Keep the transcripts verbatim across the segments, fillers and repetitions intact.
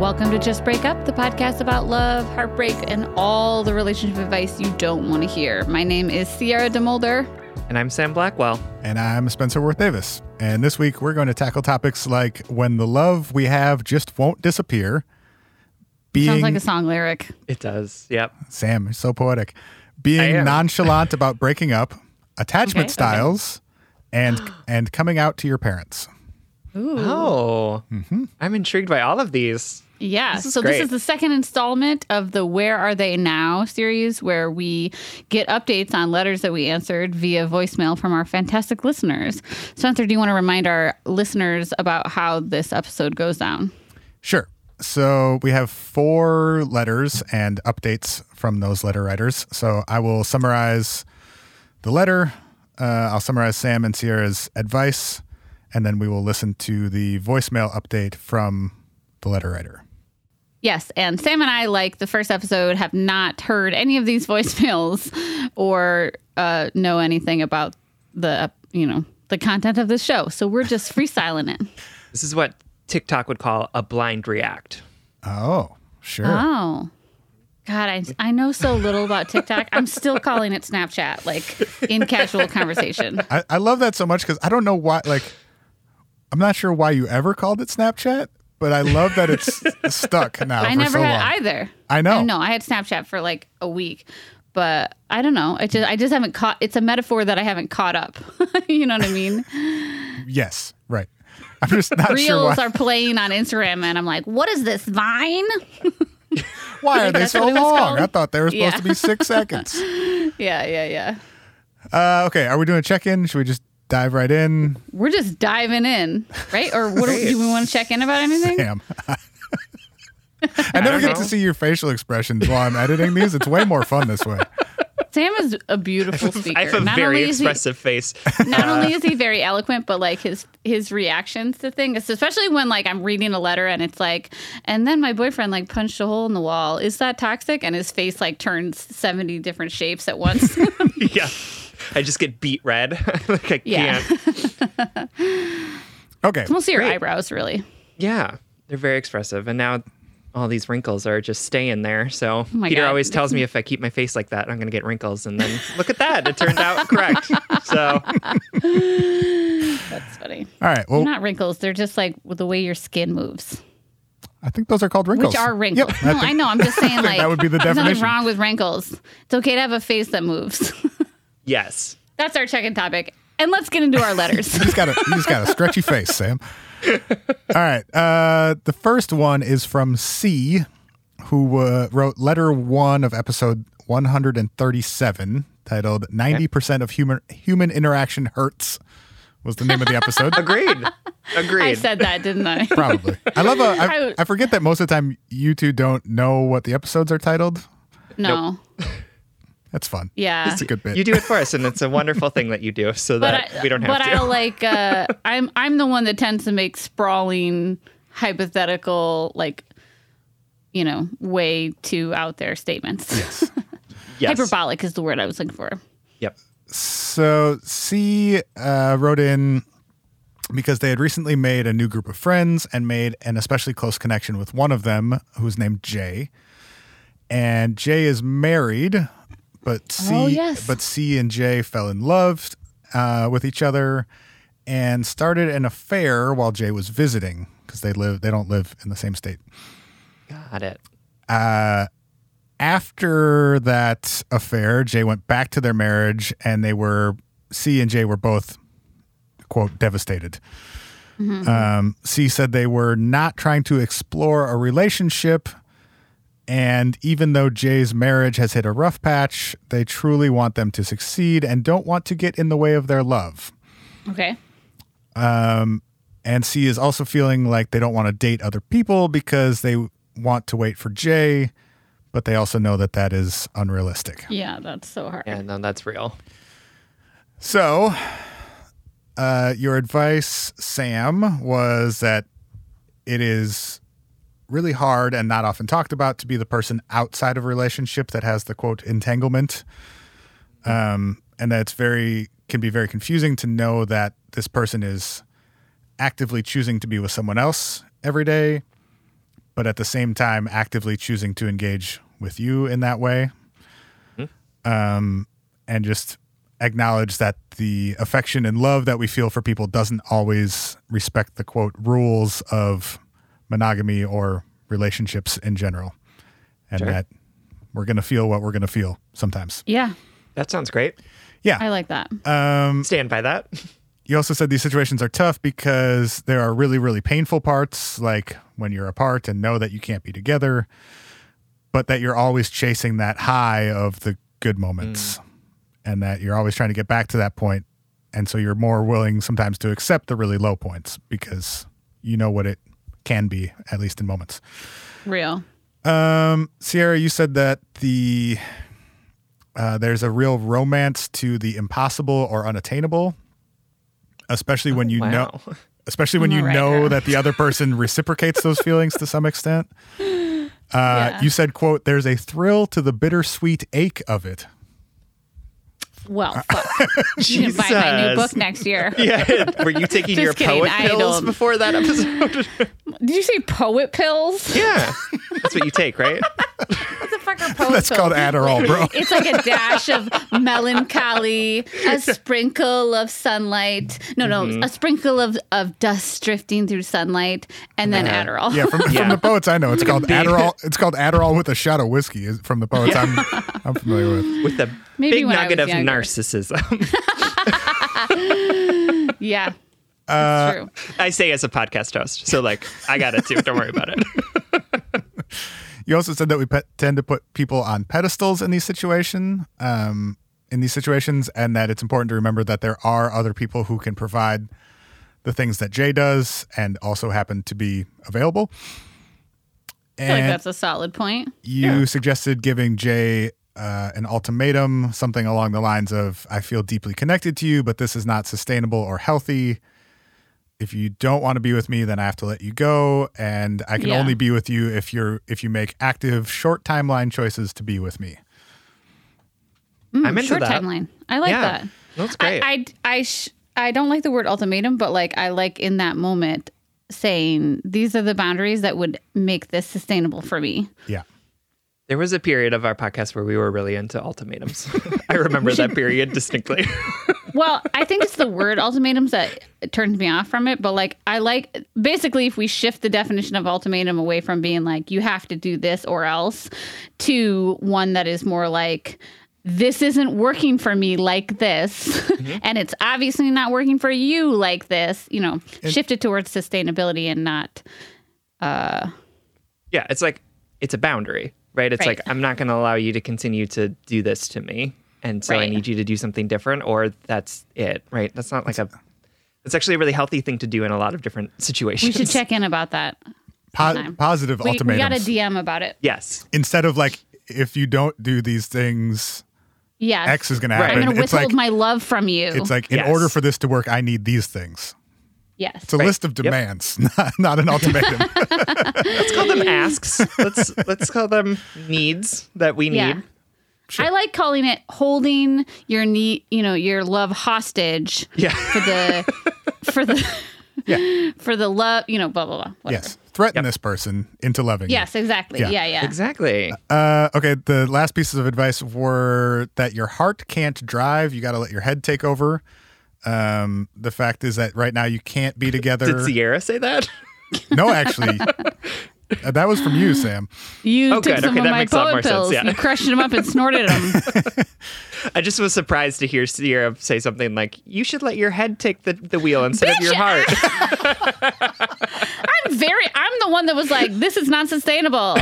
Welcome to Just Break Up, the podcast about love, heartbreak, and all the relationship advice you don't want to hear. My name is Sierra DeMolder. And I'm Sam Blackwell. And I'm Spencer Worth Davis. And this week, we're going to tackle topics like when the love we have just won't disappear. Being, sounds like a song lyric. It does. Yep. Sam, you're so poetic. Being nonchalant about breaking up, attachment okay, styles, okay. and and coming out to your parents. Ooh. Oh, mm-hmm. I'm intrigued by all of these. Yeah. This so great. This is the second installment of the Where Are They Now series, where we get updates on letters that we answered via voicemail from our fantastic listeners. Spencer, do you want to remind our listeners about how this episode goes down? Sure. So we have four letters and updates from those letter writers. So I will summarize the letter. Uh, I'll summarize Sam and Sierra's advice. And then we will listen to the voicemail update from the letter writer. Yes, and Sam and I, like the first episode, have not heard any of these voicemails or uh, know anything about the uh, you know the content of the show. So we're just freestyling it. This is what TikTok would call a blind react. Oh, sure. Oh. God, I, I know so little about TikTok. I'm still calling it Snapchat, like in casual conversation. I, I love that so much because I don't know why, like... I'm not sure why you ever called it Snapchat, but I love that it's stuck now. I for never so had long. Either. I know. I know. I had Snapchat for like a week, but I don't know. I just I just haven't caught. It's a metaphor that I haven't caught up. You know what I mean? Yes. Right. I'm just not Reels sure. Reels are playing on Instagram, and I'm like, what is this, Vine? Why are they so long? I thought they were supposed yeah. to be six seconds. yeah. Yeah. Yeah. Uh, okay. Are we doing a check-in? Should we just? Dive right in. We're just diving in, right? Or what do we, do we want to check in about anything? Sam. I never I get know. to see your facial expressions while I'm editing these. It's way more fun this way. Sam is a beautiful speaker. I have a not very expressive he, face. Not uh, only is he very eloquent, but like his his reactions to things, especially when like I'm reading a letter and it's like, and then my boyfriend like punched a hole in the wall. Is that toxic? And his face like turns seventy different shapes at once. Yeah. I just get beet red. Like I yeah. can't. Okay. We'll see your Great. eyebrows, really. Yeah. They're very expressive. And now all these wrinkles are just staying there. So oh Peter God. always tells me if I keep my face like that, I'm going to get wrinkles. And then look at that. It turned out correct. So. That's funny. All right. Well, they're not wrinkles. They're just like the way your skin moves. I think those are called wrinkles. Which are wrinkles. Yep. No, I, think, I know. I'm just saying like. That would be the definition. There's nothing wrong with wrinkles. It's okay to have a face that moves. Yes. That's our check-in topic. And let's get into our letters. you, just got a, you just got a stretchy face, Sam. All right. Uh, the first one is from C, who uh, wrote letter one of episode one hundred thirty-seven, titled ninety percent of Human Human Interaction Hurts, was the name of the episode. Agreed. Agreed. I said that, didn't I? Probably. I love. A, I, I forget that most of the time you two don't know what the episodes are titled. No. Nope. That's fun. Yeah. It's a good bit. You do it for us, and it's a wonderful thing that you do so that I, we don't have but to. But I like, uh, I'm I'm the one that tends to make sprawling, hypothetical, like, you know, way too out there statements. Yes. Yes. Hyperbolic is the word I was looking for. Yep. So C uh, wrote in because they had recently made a new group of friends and made an especially close connection with one of them who's named Jay. And Jay is married. But C, oh, yes. but C and J fell in love uh, with each other and started an affair while J was visiting because they live they don't live in the same state. Got it. Uh, after that affair, Jay went back to their marriage, and they were, C and Jay were both, quote, devastated. Mm-hmm. Um, C said they were not trying to explore a relationship, and even though Jay's marriage has hit a rough patch, they truly want them to succeed and don't want to get in the way of their love. Okay. Um, and C is also feeling like they don't want to date other people because they want to wait for Jay, but they also know that that is unrealistic. Yeah, that's so hard. Yeah, no, that's real. So, uh, your advice, Sam, was that it is really hard and not often talked about to be the person outside of a relationship that has the, quote, entanglement. Um, and that it's very, can be very confusing to know that this person is actively choosing to be with someone else every day, but at the same time actively choosing to engage with you in that way. Mm-hmm. Um, and just acknowledge that the affection and love that we feel for people doesn't always respect the, quote, rules of monogamy or relationships in general. And sure. that we're going to feel what we're going to feel sometimes. Yeah. That sounds great. Yeah. I like that. Um, Stand by that. You also said these situations are tough because there are really, really painful parts, like when you're apart and know that you can't be together, but that you're always chasing that high of the good moments mm. and that you're always trying to get back to that point. And so you're more willing sometimes to accept the really low points because you know what it can be, at least in moments. Real. Um, Sierra, you said that the uh, there's a real romance to the impossible or unattainable, especially oh, when you wow. know, especially when I'm you know now. that the other person reciprocates those feelings to some extent. Uh, yeah. You said, quote, "There's a thrill to the bittersweet ache of it." Well, fuck. You can buy my new book next year. Yeah. Were you taking your kidding, poet I pills don't. before that episode? Did you say poet pills? Yeah. That's what you take, right? What the fuck are poet pills? That's called Adderall, bro. It's like a dash of melancholy, a sprinkle of sunlight. No, no, mm-hmm. a sprinkle of, of dust drifting through sunlight, and then uh, Adderall. Yeah from, yeah, from the poets I know, it's called Adderall. It's called Adderall with a shot of whiskey. From the poets I'm I'm familiar with. With the Maybe big nugget of younger. narcissism. Yeah, uh, true. I say as a podcast host, so like I got it too. Don't worry about it. You also said that we pe- tend to put people on pedestals in these situation, um, in these situations, and that it's important to remember that there are other people who can provide the things that Jay does and also happen to be available. And I feel like that's a solid point. You yeah. suggested giving Jay uh, an ultimatum, something along the lines of, "I feel deeply connected to you, but this is not sustainable or healthy. If you don't want to be with me, then I have to let you go, and I can yeah. only be with you if you're if you make active short timeline choices to be with me." Mm, I'm into short that. timeline. I like yeah, that. That's great. I I I, sh- I don't like the word ultimatum, but like I like in that moment saying these are the boundaries that would make this sustainable for me. Yeah. There was a period of our podcast where we were really into ultimatums. I remember that period distinctly. Well, I think it's the word ultimatums that turns me off from it. But like, I like basically if we shift the definition of ultimatum away from being like, you have to do this or else, to one that is more like, this isn't working for me like this. Mm-hmm. And it's obviously not working for you like this, you know, and shift it towards sustainability and not. Uh, yeah, it's like it's a boundary. Right. It's right. like, I'm not going to allow you to continue to do this to me. And so right. I need you to do something different, or that's it. Right. That's not like a, it's actually a really healthy thing to do in a lot of different situations. We should check in about that. Po- positive we, ultimatums. We got a D M about it. Yes. Instead of like, if you don't do these things, yes. X is going right. to happen. I'm going to withhold like, my love from you. It's like, in yes. order for this to work, I need these things. Yes. It's a right. list of demands, yep. not, not an ultimatum. Let's call them asks. Let's let's call them needs that we yeah. need. Sure. I like calling it holding your need, you know, your love hostage yeah. for the for the yeah. for the love, you know, blah blah blah. Whatever. Yes. Threaten yep. this person into loving you. Yes, exactly. Yeah, yeah. yeah. Exactly. Uh, okay, the last pieces of advice were that your heart can't drive, you got to let your head take over. Um, the fact is that right now you can't be together. Did Sierra say that? No, actually. Uh, that was from you, Sam. You oh, took good. some okay, of that my makes color pills. Sense, yeah. You crushed them up and snorted them. I just was surprised to hear Sierra say something like, you should let your head take the, the wheel instead Bitch, of your heart. I'm very, I'm the one that was like, this is not sustainable.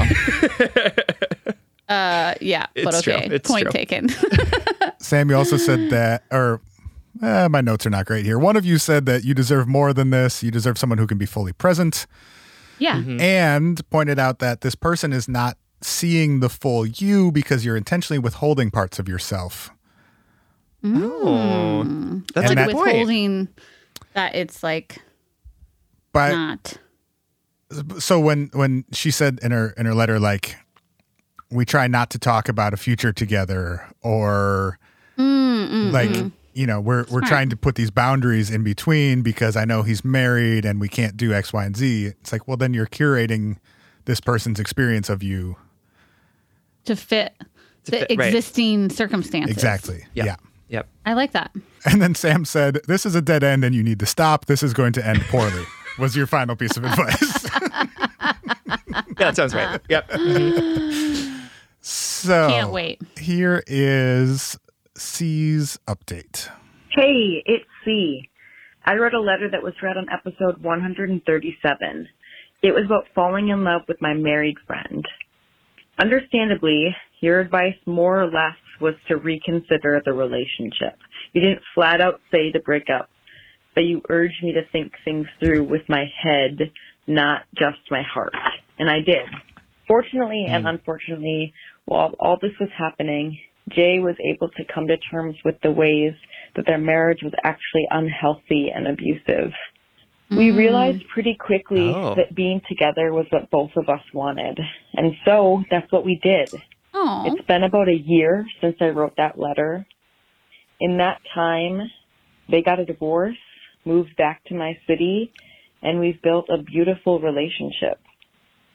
Uh, yeah, it's but okay. True. It's Point true. taken. Sam, you also said that, or eh, my notes are not great here. One of you said that you deserve more than this. You deserve someone who can be fully present. Yeah. Mm-hmm. And pointed out that this person is not seeing the full you because you're intentionally withholding parts of yourself. Mm. Oh, that's and like that withholding point. That it's like but, not. So when, when she said in her, in her letter, like, we try not to talk about a future together or mm, mm, like, mm. you know, we're we're Smart. trying to put these boundaries in between because I know he's married and we can't do X, Y, and Z. It's like, well, then you're curating this person's experience of you. To fit to the fit, existing right. circumstances. Exactly. Yep. Yeah. Yep. I like that. And then Sam said, this is a dead end and you need to stop. This is going to end poorly was your final piece of advice. Yeah, that sounds right. Yep. So can't wait. Here is C's update. Hey, it's C. I wrote a letter that was read on episode one thirty-seven. It was about falling in love with my married friend. Understandably, your advice more or less was to reconsider the relationship. You didn't flat out say to break up, but you urged me to think things through with my head, not just my heart. And I did. Fortunately and unfortunately, while all this was happening, Jay was able to come to terms with the ways that their marriage was actually unhealthy and abusive. Mm. We realized pretty quickly oh. that being together was what both of us wanted. And so that's what we did. Aww. It's been about a year since I wrote that letter. In that time, they got a divorce, moved back to my city, and we've built a beautiful relationship.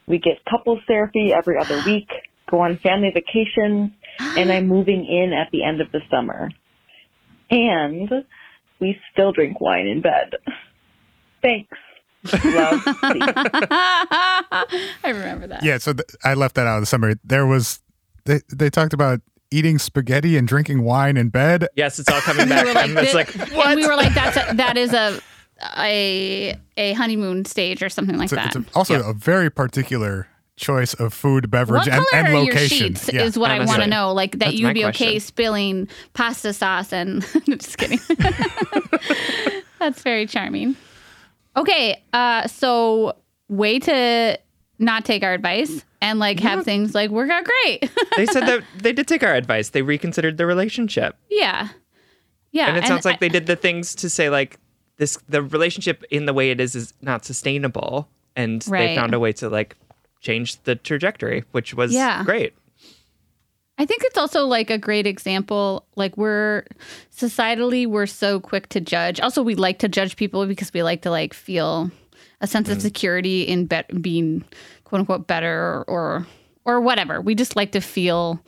We get couples therapy every other week, go on family vacations, and I'm moving in at the end of the summer. And we still drink wine in bed. Thanks. Love. I remember that. Yeah, so th- I left that out of the summary. There was, they, they talked about eating spaghetti and drinking wine in bed. Yes, it's all coming back. We like, and it's like, what? And we were like, that's a, that is a... A a honeymoon stage or something like it's a, that. It's a, also, yep. a very particular choice of food, beverage, and, and location. What color are your sheets yeah. is what Honestly. I want to know. Like that That's you'd be question. okay spilling pasta sauce and just kidding. That's very charming. Okay, uh, so way to not take our advice and like have yeah. things like work out great. They said that they did take our advice. They reconsidered the relationship. Yeah, yeah, and it and sounds I, like they did the things to say like. This the relationship in the way it is is not sustainable, and right. they found a way to like change the trajectory, which was yeah. great. I think it's also like a great example. Like we're societally, we're so quick to judge. Also, we like to judge people because we like to like feel a sense mm. of security in be- being quote unquote better or or whatever. We just like to feel.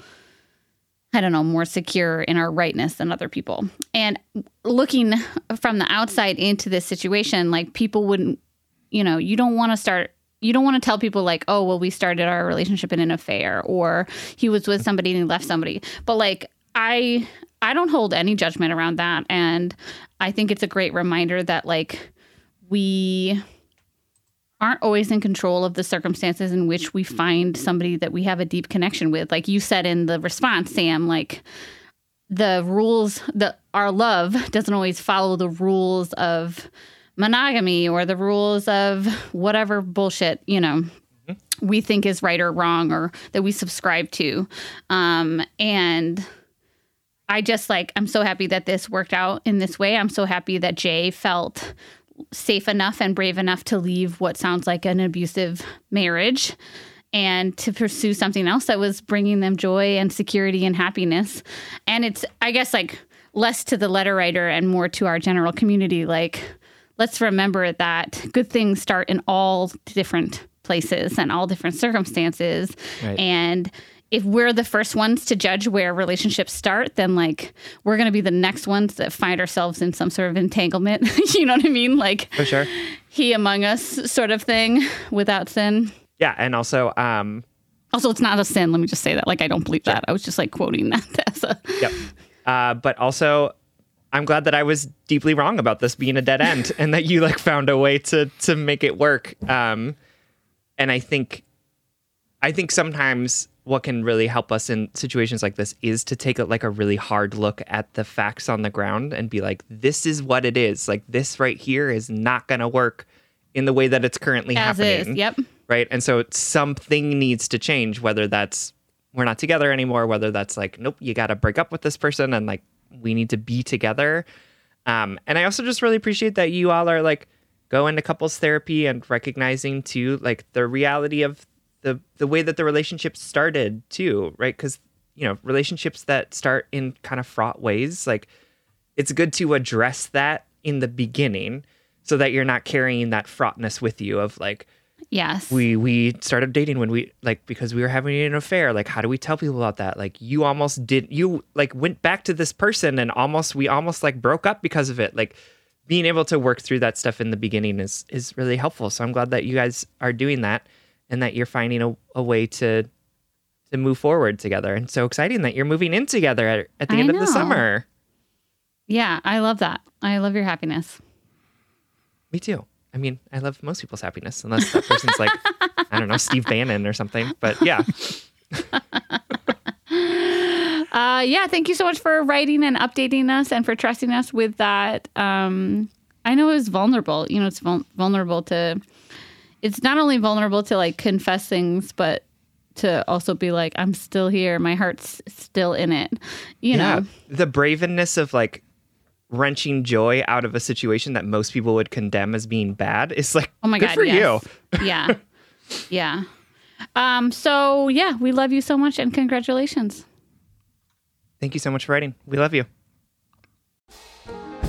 I don't know, more secure in our rightness than other people. And looking from the outside into this situation, like people wouldn't, you know, you don't want to start, you don't want to tell people like, oh, well, we started our relationship in an affair or he was with somebody and he left somebody. But like, I, I don't hold any judgment around that. And I think it's a great reminder that like we aren't always in control of the circumstances in which we find somebody that we have a deep connection with. Like you said in the response, Sam, like the rules, the our love doesn't always follow the rules of monogamy or the rules of whatever bullshit, you know, mm-hmm. we think is right or wrong or that we subscribe to. Um, and I just like, I'm so happy that this worked out in this way. I'm so happy that Jay felt safe enough and brave enough to leave what sounds like an abusive marriage and to pursue something else that was bringing them joy and security and happiness. And it's, I guess, like less to the letter writer and more to our general community. Like, let's remember that good things start in all different places and all different circumstances. Right. And if we're the first ones to judge where relationships start, then like we're going to be the next ones that find ourselves in some sort of entanglement. You know what I mean? Like For sure. he among us sort of thing without sin. Yeah. And also, um, also, it's not a sin. Let me just say that. Like, I don't believe sure. that. I was just like quoting that. As a... Yep. Uh, but also, I'm glad that I was deeply wrong about this being a dead end and that you like found a way to to make it work. Um, and I think, I think sometimes what can really help us in situations like this is to take like a really hard look at the facts on the ground and be like, this is what it is. Like, this right here is not going to work in the way that it's currently as happening. Is. Yep. Right. And so something needs to change, whether that's we're not together anymore, whether that's like, nope, you got to break up with this person and like we need to be together. Um, and I also just really appreciate that you all are like going to couples therapy and recognizing too, like the reality of the the way that the relationship started too. Right. Because, you know, relationships that start in kind of fraught ways, like it's good to address that in the beginning so that you're not carrying that fraughtness with you of like, yes. We we started dating when we like because we were having an affair. Like, how do we tell people about that? Like, you almost did you like went back to this person and almost we almost like broke up because of it. Like, being able to work through that stuff in the beginning is is really helpful. So I'm glad that you guys are doing that and that you're finding a, a way to to move forward together. And so exciting that you're moving in together at, at the I end know. Of the summer. Yeah, I love that. I love your happiness. Me too. I mean, I love most people's happiness, unless that person's like, I don't know, Steve Bannon or something. But yeah. uh, yeah. Thank you so much for writing and updating us and for trusting us with that. Um, I know it was vulnerable. You know, it's vul- vulnerable to, it's not only vulnerable to like confess things, but to also be like, I'm still here. My heart's still in it. You yeah, know, the braveness of like, wrenching joy out of a situation that most people would condemn as being bad. It's like, oh my God, good for yes. you. yeah. Yeah. Um, so yeah, we love you so much and congratulations. Thank you so much for writing. We love you.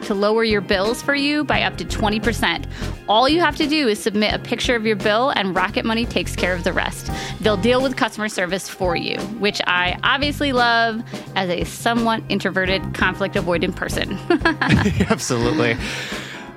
to lower your bills for you by up to twenty percent. All you have to do is submit a picture of your bill and Rocket Money takes care of the rest. They'll deal with customer service for you, which I obviously love as a somewhat introverted, conflict-avoidant person. Absolutely.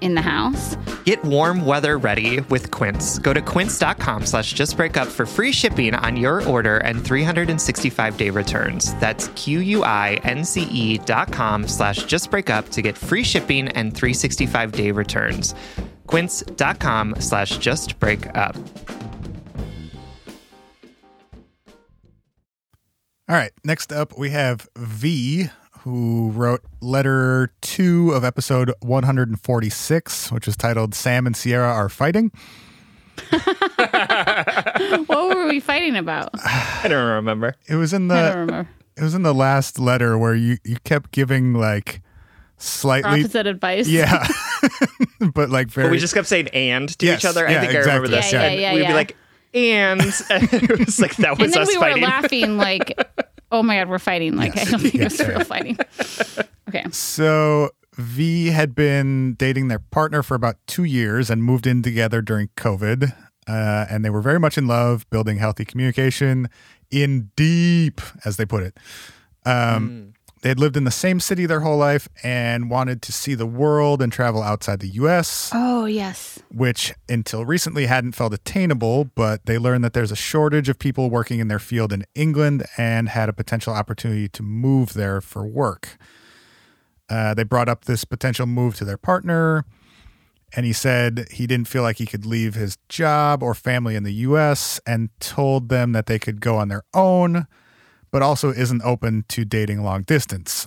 in the house. Get warm weather ready with Quince. Go to quince.com slash justbreakup for free shipping on your order and three hundred sixty-five day returns. That's Q-U-I-N-C-E dot com slash justbreakup to get free shipping and three hundred sixty-five day returns. Quince.com slash justbreakup. All right, next up we have V, who wrote letter two of episode one hundred forty-six, which is titled Sam and Sierra Are Fighting. What were we fighting about? I don't remember. It was in the I don't remember. It was in the last letter where you, you kept giving like slightly opposite advice. Yeah. But like very but we just kept saying and to yes, each other. Yeah, I think exactly. I remember this. Yeah, yeah, yeah, we'd yeah. be like and, and it was like that was and then us we fighting. Were laughing like, oh my God, we're fighting. Like, yes. I don't think yes, it was real fighting. Okay. So V had been dating their partner for about two years and moved in together during COVID. Uh, and they were very much in love, building healthy communication in deep, as they put it. Um, mm. They had lived in the same city their whole life and wanted to see the world and travel outside the U S. Oh, yes. Which until recently hadn't felt attainable, but they learned that there's a shortage of people working in their field in England and had a potential opportunity to move there for work. Uh, they brought up this potential move to their partner, and he said he didn't feel like he could leave his job or family in the U S and told them that they could go on their own, but also isn't open to dating long distance.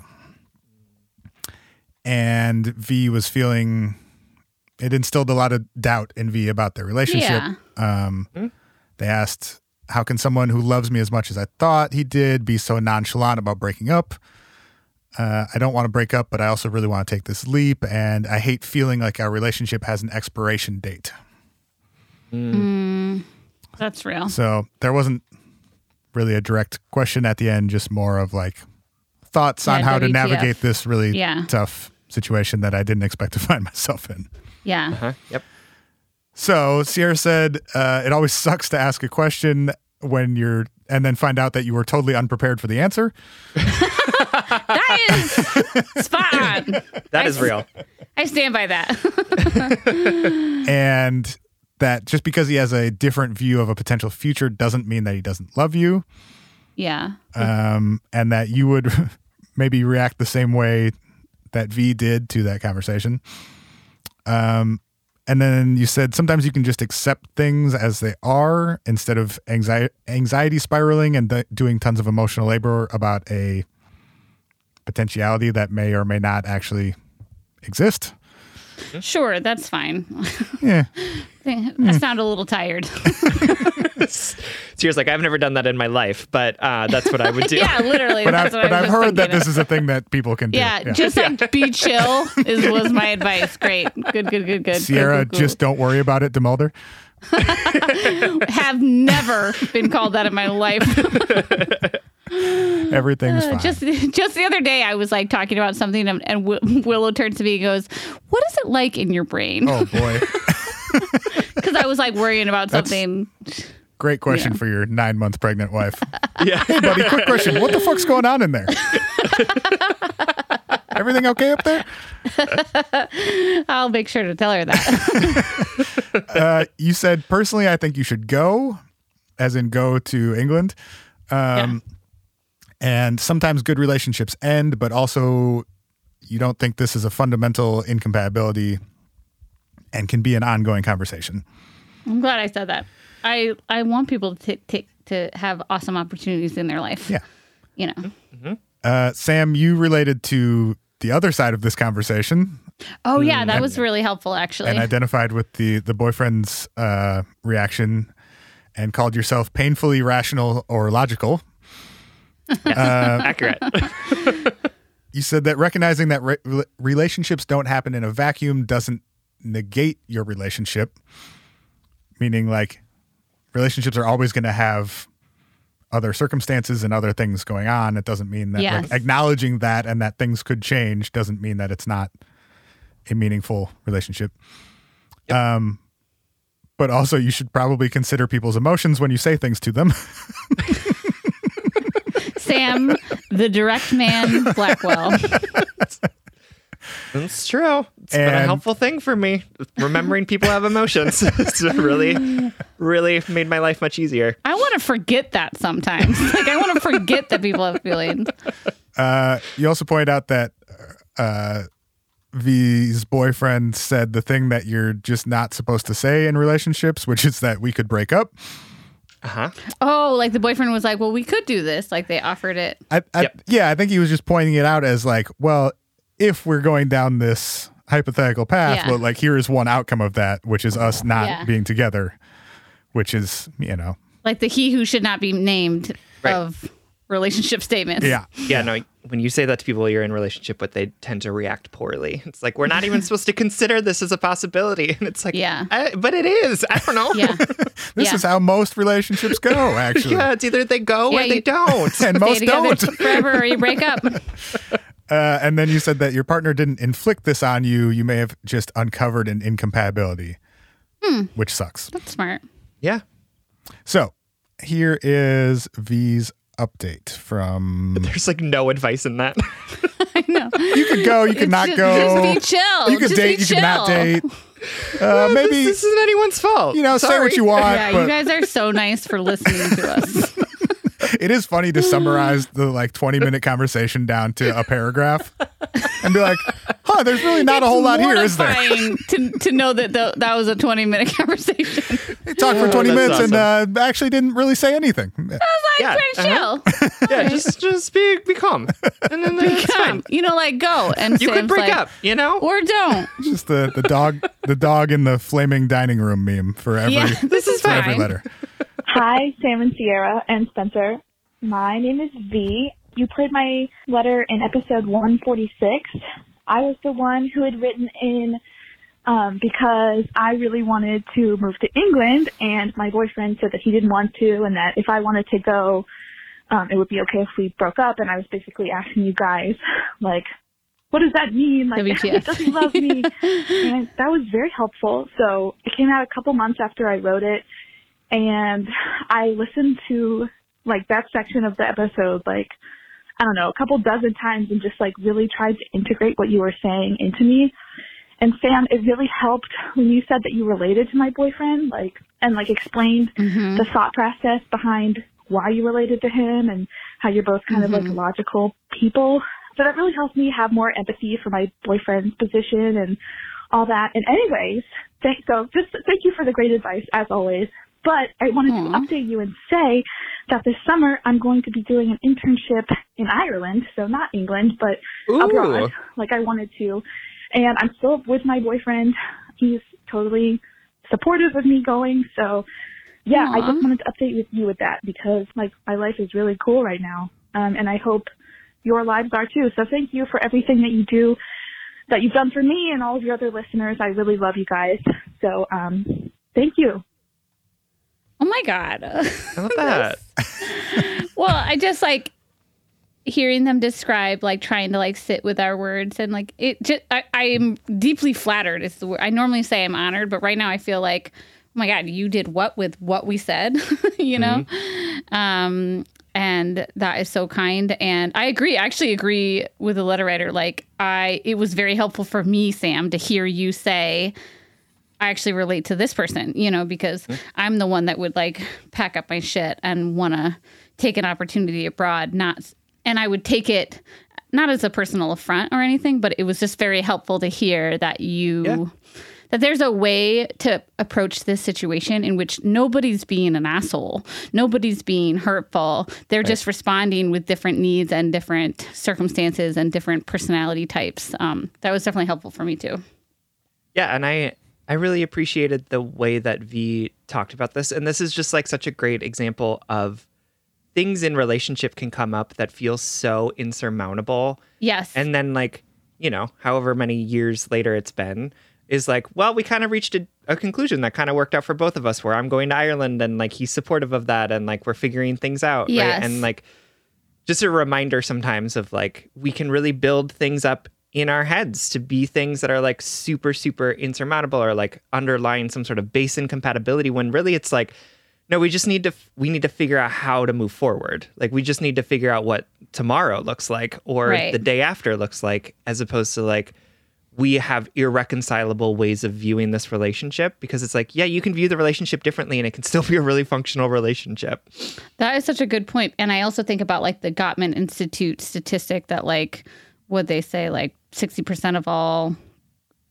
And V was feeling, it instilled a lot of doubt in V about their relationship. Yeah. Um, mm-hmm. They asked, how can someone who loves me as much as I thought he did be so nonchalant about breaking up? Uh, I don't want to break up, but I also really want to take this leap. And I hate feeling like our relationship has an expiration date. Mm. Mm, that's real. So there wasn't really a direct question at the end, just more of like thoughts yeah, on how W T F. To navigate this really yeah. tough situation that I didn't expect to find myself in. Yeah. Uh-huh. Yep. So Sierra said, uh, it always sucks to ask a question when you're, and then find out that you were totally unprepared for the answer. That is spot on. That I, is real. I stand by that. And that just because he has a different view of a potential future doesn't mean that he doesn't love you. Yeah. Um, and that you would maybe react the same way that V did to that conversation. Um, and then you said sometimes you can just accept things as they are instead of anxiety, anxiety spiraling and th- doing tons of emotional labor about a potentiality that may or may not actually exist. Sure, that's fine. Yeah. I sound a little tired. Sierra's like, I've never done that in my life, but uh, that's what I would do. Yeah, literally. But that's I've, what but I was I've heard that of. This is a thing that people can do. Yeah, yeah. just yeah. like be chill is was my advice. Great. Good, good, good, good. Sierra, good, good, good. Just don't worry about it, DeMolder. Have never been called that in my life. Everything's fine. Uh, just, just the other day, I was like talking about something, and, and w- Willow turns to me and goes, "What is it like in your brain?" Oh boy, because I was like worrying about That's something. Great question yeah. for your nine month pregnant wife. Yeah, hey buddy, quick question: what the fuck's going on in there? Everything okay up there? I'll make sure to tell her that. uh, you said personally, I think you should go, as in go to England. Um, yeah. And sometimes good relationships end, but also you don't think this is a fundamental incompatibility and can be an ongoing conversation. I'm glad I said that. I, I want people to t- to have awesome opportunities in their life. Yeah. You know. Mm-hmm. Uh, Sam, you related to the other side of this conversation. Oh, yeah. That and, was really helpful, actually. And identified with the, the boyfriend's uh, reaction and called yourself painfully rational or logical. Yes. Uh, accurate. You said that recognizing that re- relationships don't happen in a vacuum doesn't negate your relationship, meaning like relationships are always going to have other circumstances and other things going on. It doesn't mean that yes. like, acknowledging that and that things could change doesn't mean that it's not a meaningful relationship. Yep. Um, but also you should probably consider people's emotions when you say things to them. Sam, the direct man, Blackwell. That's true. It's and been a helpful thing for me. Remembering people have emotions. It's really, really made my life much easier. I want to forget that sometimes. Like, I want to forget that people have feelings. Uh, you also point out that uh, V's boyfriend said the thing that you're just not supposed to say in relationships, which is that we could break up. Uh-huh. Oh, like the boyfriend was like, well, we could do this. Like, they offered it. I, I, yep. Yeah, I think he was just pointing it out as like, well, if we're going down this hypothetical path, yeah. well, like, here is one outcome of that, which is us not yeah. being together, which is, you know. Like the he who should not be named right. of relationship statements. Yeah. Yeah, no, when you say that to people you're in a relationship with, they tend to react poorly. It's like, we're not even supposed to consider this as a possibility. And it's like, yeah, I, but it is. I don't know. Yeah. This yeah. is how most relationships go, actually. Yeah, it's either they go yeah, or you, they don't. And most don't. Forever or you break up. Uh, and then you said that your partner didn't inflict this on you. You may have just uncovered an incompatibility, hmm. which sucks. That's smart. Yeah. So here is V's update from... There's like no advice in that. I know. You could go. You could it's not just, go. Just be chill. You could just date. You could not date. Uh, maybe this, this isn't anyone's fault. You know, Sorry. Say what you want. Yeah, but... you guys are so nice for listening to us. It is funny to summarize the like twenty minute conversation down to a paragraph and be like, huh, there's really not it's a whole lot here, is there? to, to know that the, that was a twenty minute conversation. They talked oh, for twenty minutes awesome. and uh, actually didn't really say anything. I was like, yeah, pretty uh-huh. chill. Yeah, just, just be, be calm. And then be calm. You know, like go. And you Sam's could break like, up, you know? Or don't. Just the, the dog the dog in the flaming dining room meme for every, yeah, this is for fine. every letter. Hi, Sam and Sierra and Spencer. My name is V. You played my letter in episode one forty-six. I was the one who had written in um, because I really wanted to move to England, and my boyfriend said that he didn't want to, and that if I wanted to go, um, it would be okay if we broke up. And I was basically asking you guys, like, what does that mean? Like, does he love me? And that was very helpful. So it came out a couple months after I wrote it. And I listened to, like, that section of the episode, like, I don't know, a couple dozen times and just, like, really tried to integrate what you were saying into me. And, Sam, it really helped when you said that you related to my boyfriend, like, and, like, explained mm-hmm. the thought process behind why you related to him and how you're both kind mm-hmm. of, like, logical people. So that really helped me have more empathy for my boyfriend's position and all that. And anyways, thank, so just thank you for the great advice, as always. But I wanted Aww. to update you and say that this summer I'm going to be doing an internship in Ireland, so not England, but Ooh. abroad, like I wanted to. And I'm still with my boyfriend. He's totally supportive of me going. So, yeah, Aww. I just wanted to update with you with that because like my life is really cool right now, um, and I hope your lives are too. So thank you for everything that you do, that you've done for me and all of your other listeners. I really love you guys. So um, thank you. Oh, my God. How about that? Well, I just like hearing them describe like trying to like sit with our words and like it just I am deeply flattered. It's the word. I normally say I'm honored, but right now I feel like, oh, my God, you did what with what we said, you know, mm-hmm. um, and that is so kind. And I agree. I actually agree with the letter writer. Like I it was very helpful for me, Sam, to hear you say I actually relate to this person, you know, because I'm the one that would like pack up my shit and want to take an opportunity abroad. Not, and I would take it not as a personal affront or anything, but it was just very helpful to hear that you, yeah. that there's a way to approach this situation in which nobody's being an asshole. Nobody's being hurtful. They're right. just responding with different needs and different circumstances and different personality types. Um, that was definitely helpful for me too. Yeah. And I, I really appreciated the way that V talked about this. And this is just like such a great example of things in relationship can come up that feel so insurmountable. Yes. And then like, you know, however many years later it's been, is like, well, we kind of reached a, a conclusion that kind of worked out for both of us, where I'm going to Ireland and like he's supportive of that and like we're figuring things out. Yes. Right? And like just a reminder sometimes of like we can really build things up in our heads to be things that are like super, super insurmountable or like underlying some sort of base incompatibility when really it's like, no, we just need to, we need to figure out how to move forward. Like we just need to figure out what tomorrow looks like or right. the day after looks like, as opposed to like, we have irreconcilable ways of viewing this relationship, because it's like, yeah, you can view the relationship differently and it can still be a really functional relationship. That is such a good point. And I also think about like the Gottman Institute statistic that like, what they say, like sixty percent of all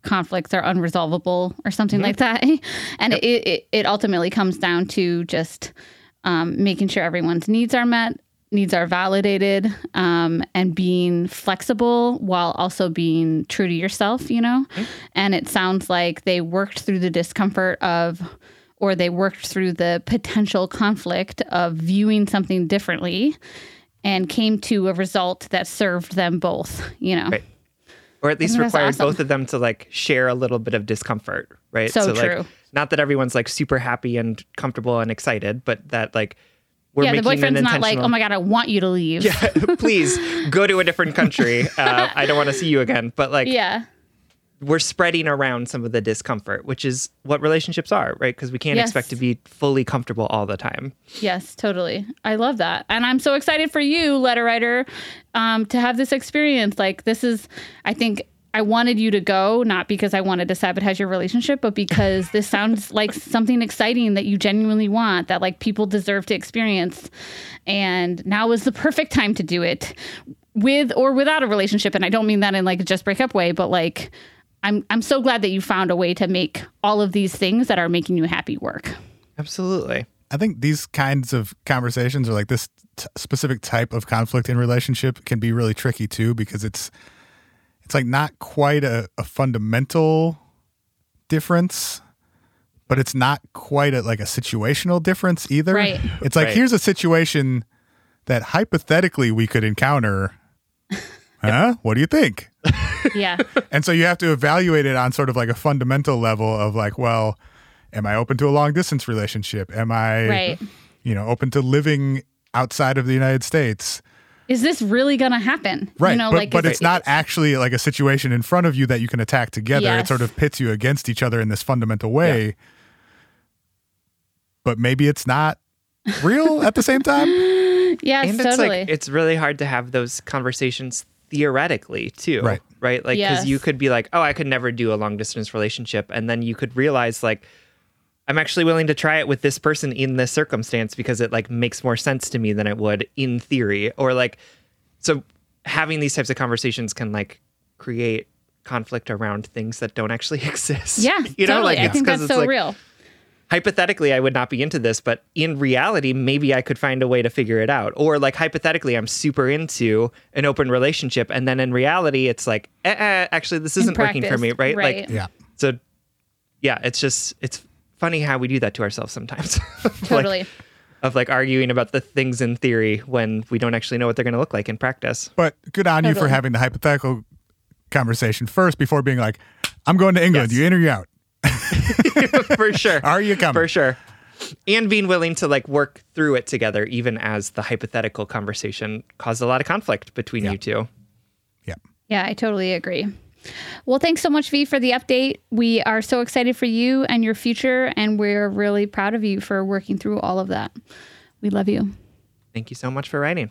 conflicts are unresolvable or something mm-hmm. like that. And yep. it, it, it ultimately comes down to just um, making sure everyone's needs are met, needs are validated, um, and being flexible while also being true to yourself, you know? Mm-hmm. And it sounds like they worked through the discomfort of, or they worked through the potential conflict of viewing something differently and came to a result that served them both, you know? Right. Or at least required awesome. both of them to like share a little bit of discomfort, right? So, so true. Like, not that everyone's like super happy and comfortable and excited, but that like we're yeah, making an intentional... Yeah, the boyfriend's not like, oh my God, I want you to leave. Yeah, please go to a different country. Uh, I don't want to see you again. But like yeah. we're spreading around some of the discomfort, which is what relationships are, right? Because we can't yes. expect to be fully comfortable all the time. Yes, totally. I love that. And I'm so excited for you, letter writer, um, to have this experience. Like this is, I think I wanted you to go, not because I wanted to sabotage your relationship, but because this sounds like something exciting that you genuinely want, that like people deserve to experience. And now is the perfect time to do it with or without a relationship. And I don't mean that in like a just break up way, but like, I'm I'm so glad that you found a way to make all of these things that are making you happy work. Absolutely. I think these kinds of conversations or like this t- specific type of conflict in relationship can be really tricky too, because it's it's like not quite a, a fundamental difference, but it's not quite a, like a situational difference either. Right. It's like, right. here's a situation that hypothetically we could encounter. Huh? What do you think? Yeah. And so you have to evaluate it on sort of like a fundamental level of like, well, am I open to a long distance relationship? Am I, right. you know, open to living outside of the United States? Is this really going to happen? Right. You know, but like, but it's, it's not actually like a situation in front of you that you can attack together. Yes. It sort of pits you against each other in this fundamental way. Yeah. But maybe it's not real at the same time. Yes, and it's totally. Like, it's really hard to have those conversations theoretically too, right? Right? Like, because yes. you could be like, oh, I could never do a long distance relationship. And then you could realize like, I'm actually willing to try it with this person in this circumstance because it like makes more sense to me than it would in theory. Or like, so having these types of conversations can like create conflict around things that don't actually exist. Yeah, you know, totally. Like, I it's think that's it's so like, real. Hypothetically, I would not be into this, but in reality, maybe I could find a way to figure it out. Or like hypothetically, I'm super into an open relationship. And then in reality, it's like, eh, eh, actually, this isn't practice, working for me. Right. right. Like, yeah. So, yeah, it's just it's funny how we do that to ourselves sometimes. Totally. Like, of like arguing about the things in theory when we don't actually know what they're going to look like in practice. But good on totally. you for having the hypothetical conversation first before being like, I'm going to England. Yes. You in or you out? For sure. Are you coming? For sure. And being willing to like work through it together, even as the hypothetical conversation caused a lot of conflict between yeah. you two. Yeah. Yeah, I totally agree. Well, thanks so much, V, for the update. We are so excited for you and your future, and we're really proud of you for working through all of that. We love you. Thank you so much for writing.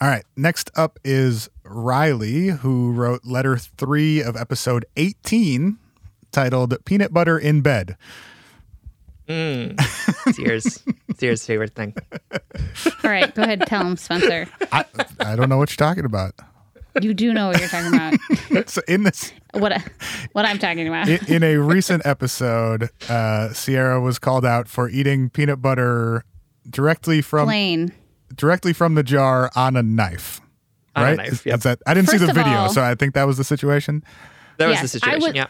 All right, next up is Riley, who wrote letter three of episode eighteen, titled Peanut Butter in Bed. Mm. It's yours. It's yours favorite thing. All right, go ahead and tell him, Spencer. I, I don't know what you're talking about. You do know what you're talking about. So in this, what what I'm talking about. in, in a recent episode, uh, Sierra was called out for eating peanut butter directly from plain directly from the jar on a knife. On right? A knife, yep. That's that. I didn't First see the video, all, so I think that was the situation. That was yes, the situation. Would, yeah.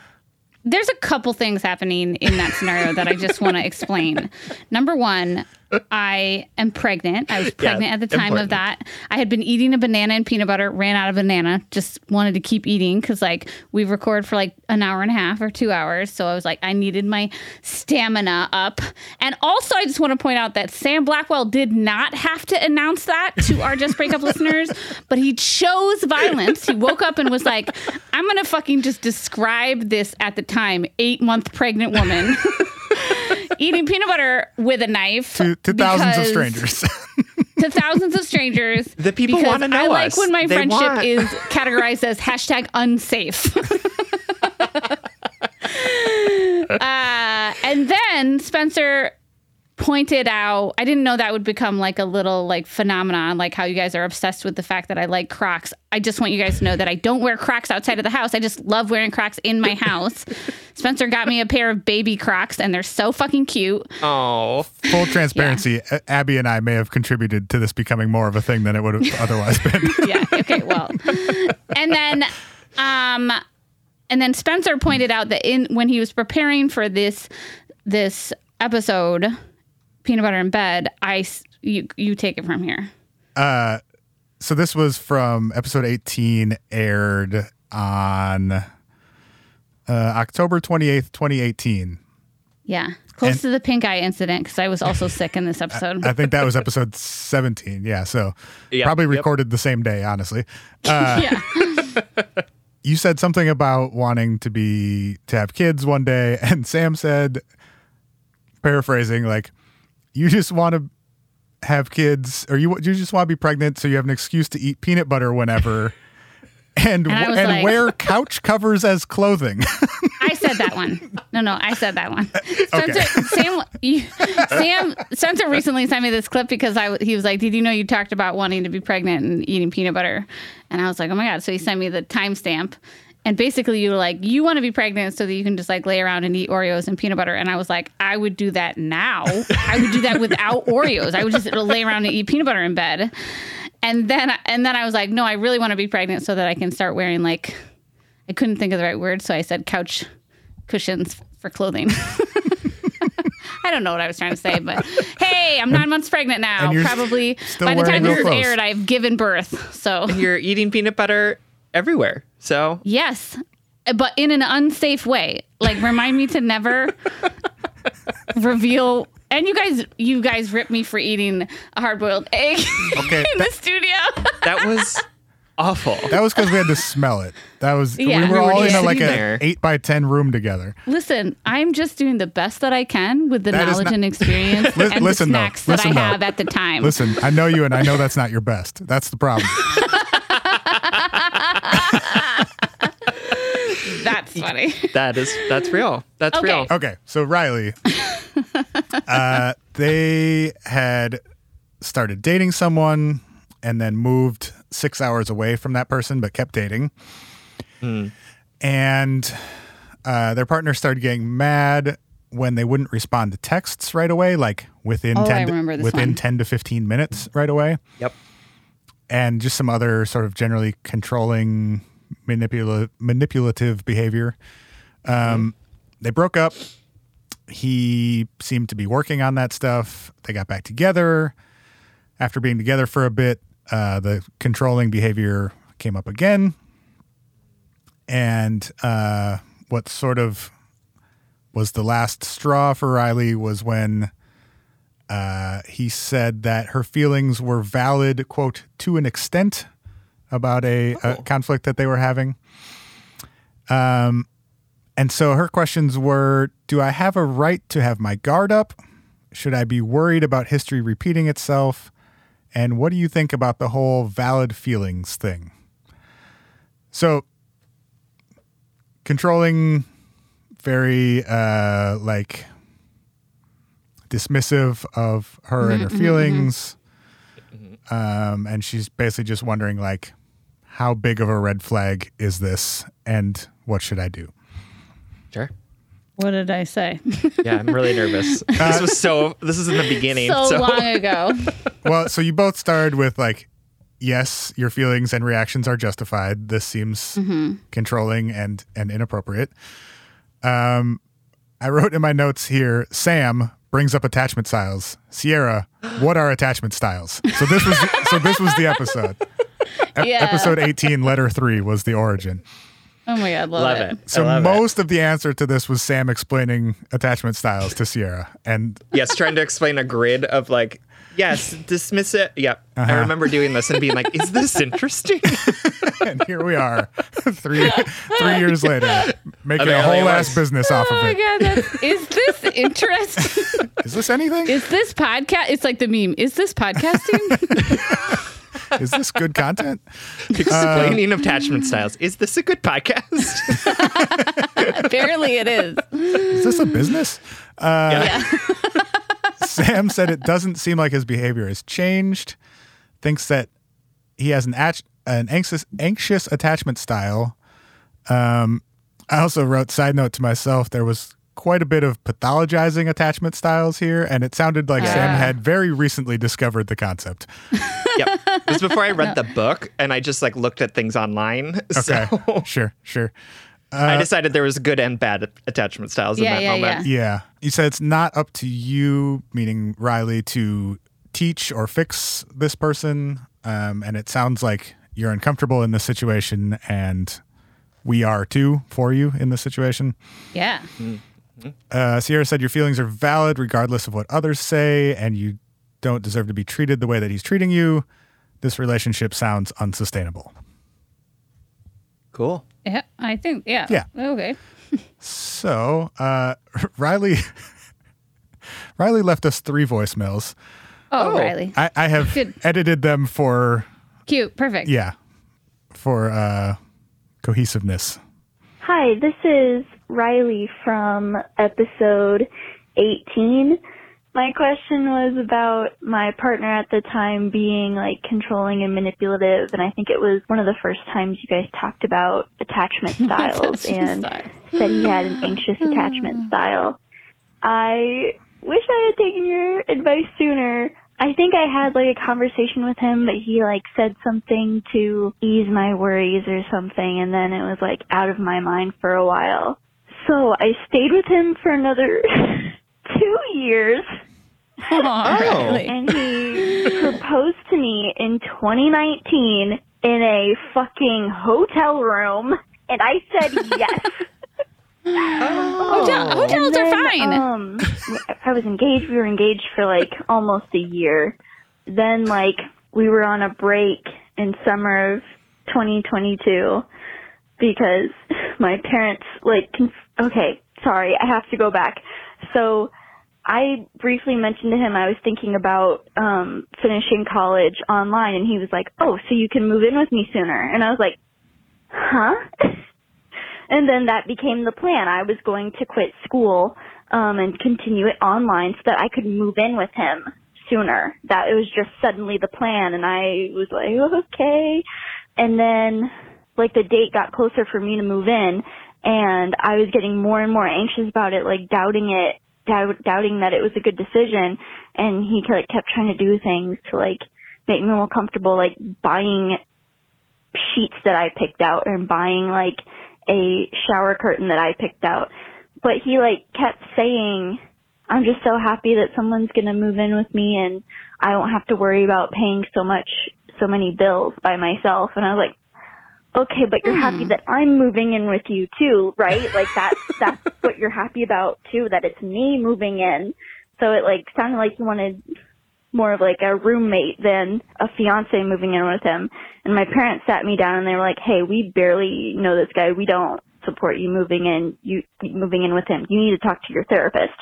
There's a couple things happening in that scenario that I just want to explain. Number one, I am pregnant. I was pregnant yeah, at the time important. of that. I had been eating a banana and peanut butter, ran out of banana, just wanted to keep eating because, like, we record for, like, an hour and a half or two hours. So I was like, I needed my stamina up. And also, I just want to point out that Sam Blackwell did not have to announce that to our Just Break Up listeners, but he chose violence. He woke up and was like, I'm going to fucking just describe this at the time, eight-month pregnant woman eating peanut butter with a knife. To, to thousands of strangers. to thousands of strangers. The people want to know us. I like us. when my they friendship want. is categorized as hashtag unsafe. uh, and then Spencer pointed out, I didn't know that would become like a little like phenomenon, like how you guys are obsessed with the fact that I like Crocs. I just want you guys to know that I don't wear Crocs outside of the house. I just love wearing Crocs in my house. Spencer got me a pair of baby Crocs and they're so fucking cute. Oh, full transparency. Yeah. Abby and I may have contributed to this becoming more of a thing than it would have otherwise been. Yeah. Okay. Well, and then, um, and then Spencer pointed out that in, when he was preparing for this, this episode, peanut butter in bed, I, you, you take it from here. Uh, so this was from episode eighteen, aired on uh, October twenty-eighth, twenty eighteen. Yeah. Close and, to the pink eye incident, because I was also sick in this episode. I, I think that was episode seventeen. Yeah. So yep, probably recorded yep. the same day, honestly. Uh, yeah. You said something about wanting to be, to have kids one day. And Sam said, paraphrasing, like, you just want to have kids, or you you just want to be pregnant so you have an excuse to eat peanut butter whenever, and and, w- and like, wear couch covers as clothing. I said that one. No, no, I said that one. Spencer, okay. Sam, you, Sam, Spencer recently sent me this clip because I he was like, did you know you talked about wanting to be pregnant and eating peanut butter? And I was like, oh my God. So he sent me the timestamp. And basically you were like, you want to be pregnant so that you can just like lay around and eat Oreos and peanut butter. And I was like, I would do that now. I would do that without Oreos. I would just lay around and eat peanut butter in bed. And then and then I was like, no, I really want to be pregnant so that I can start wearing, like, I couldn't think of the right word. So I said couch cushions for clothing. I don't know what I was trying to say, but hey, I'm nine months pregnant now. Probably by the time this is aired, I've given birth. So and you're eating peanut butter everywhere. So yes, but in an unsafe way. Like, remind me to never reveal. And you guys, you guys ripped me for eating a hard-boiled egg okay, in that, the studio. That was awful. That was because we had to smell it. That was yeah, we were all in a, like an eight by ten room together. Listen, I'm just doing the best that I can with the that knowledge not, and experience li- and listen, the snacks though, that listen, I though. have at the time. Listen, I know you, and I know that's not your best. That's the problem. That's funny. That is, that's real. That's okay. real. Okay. So Riley, uh, they had started dating someone and then moved six hours away from that person, but kept dating. Mm. And uh, their partner started getting mad when they wouldn't respond to texts right away, like within oh, ten, to, within one. ten to fifteen minutes right away. Yep. And just some other sort of generally controlling, manipula- manipulative behavior. Um, they broke up. He seemed to be working on that stuff. They got back together. After being together for a bit, uh, the controlling behavior came up again. And uh, what sort of was the last straw for Riley was when Uh, he said that her feelings were valid, quote, to an extent about a, oh. a conflict that they were having. Um, and so her questions were, do I have a right to have my guard up? Should I be worried about history repeating itself? And what do you think about the whole valid feelings thing? So controlling, very uh, like... dismissive of her and her feelings. Mm-hmm. Um, and she's basically just wondering, like, how big of a red flag is this and what should I do? Sure. What did I say? Yeah, I'm really nervous. Uh, this was so, this is in the beginning. So, so. long ago. Well, so you both started with like, yes, your feelings and reactions are justified. This seems mm-hmm. controlling and, and inappropriate. Um, I wrote in my notes here, Sam brings up attachment styles. Sierra, what are attachment styles? So this was, so this was the episode. E- yeah. Episode eighteen, letter three was the origin. Oh my God, love, love it. it. So love most it. of the answer to this was Sam explaining attachment styles to Sierra. And yes, trying to explain a grid of like, yes, dismiss it. Yeah, uh-huh. I remember doing this and being like, is this interesting? And here we are, three three years later, making a whole ass business off of it. Oh my God, is this interesting? Is this anything? Is this podcast? It's like the meme. Is this podcasting? Is this good content? Explaining uh, attachment styles. Is this a good podcast? Apparently it is. Is this a business? Uh, yeah. Sam said it doesn't seem like his behavior has changed. Thinks that he has an at- an anxious anxious attachment style. Um, I also wrote, side note to myself, there was quite a bit of pathologizing attachment styles here, and it sounded like uh. Sam had very recently discovered the concept. Yep. This was before I read no. the book, and I just like looked at things online. Okay, so. sure, sure. Uh, I decided there was good and bad attachment styles yeah, in that yeah, moment. Yeah. yeah. You said it's not up to you, meaning Riley, to teach or fix this person, um, and it sounds like you're uncomfortable in this situation, and we are too for you in this situation. Yeah. Mm-hmm. Uh, Sierra said your feelings are valid regardless of what others say, and you don't deserve to be treated the way that he's treating you. This relationship sounds unsustainable. Cool. Yeah, I think, yeah. Yeah. Okay. So, uh, Riley, Riley left us three voicemails. Oh, oh Riley. I, I have Good. edited them for... Cute, perfect. Yeah, for uh, cohesiveness. Hi, this is Riley from episode eighteen. My question was about my partner at the time being like controlling and manipulative, and I think it was one of the first times you guys talked about attachment styles and said he had an anxious attachment style. I wish I had taken your advice sooner. I think I had like a conversation with him, but he like said something to ease my worries or something, and then it was like out of my mind for a while. So I stayed with him for another two years. Aww, really? And he proposed to me in twenty nineteen in a fucking hotel room, and I said yes. Oh. Hotel, hotels then, are fine. Um, I was engaged. We were engaged for like almost a year. Then like we were on a break in summer of twenty twenty-two because my parents like. Conf- okay, sorry, I have to go back. So. I briefly mentioned to him I was thinking about um, finishing college online, and he was like, oh, so you can move in with me sooner. And I was like, huh? And then that became the plan. I was going to quit school um, and continue it online so that I could move in with him sooner. That it was just suddenly the plan, and I was like, okay. And then, like, the date got closer for me to move in, and I was getting more and more anxious about it, like, doubting it. doubting that it was a good decision, and he like kept trying to do things to like make me more comfortable, like buying sheets that I picked out and buying like a shower curtain that I picked out. But he like kept saying, I'm just so happy that someone's going to move in with me and I don't have to worry about paying so much, so many bills by myself. And I was like, okay, but you're happy that I'm moving in with you too, right? Like that's that's what you're happy about too, that it's me moving in. So it like sounded like you wanted more of like a roommate than a fiance moving in with him. And my parents sat me down and they were like, "Hey, we barely know this guy. We don't support you moving in. You moving in with him. You need to talk to your therapist."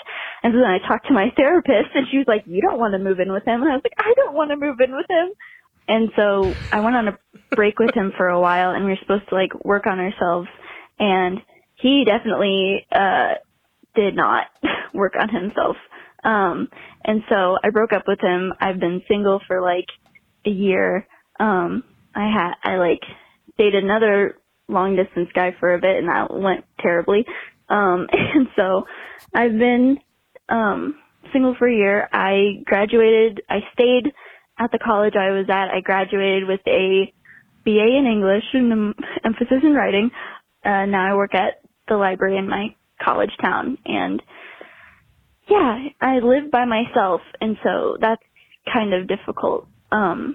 And so then I talked to my therapist, and she was like, "You don't want to move in with him." And I was like, "I don't want to move in with him." And so I went on a break with him for a while, and we were supposed to, like, work on ourselves. And he definitely uh did not work on himself. Um And so I broke up with him. I've been single for, like, a year. Um I had I, like, date another long distance guy for a bit, and that went terribly. Um, and so I've been um, single for a year. I graduated. I stayed at the college I was at. I graduated with a B A in English and emphasis in writing. Uh, now I work at the library in my college town. And, yeah, I live by myself, and so that's kind of difficult. Um,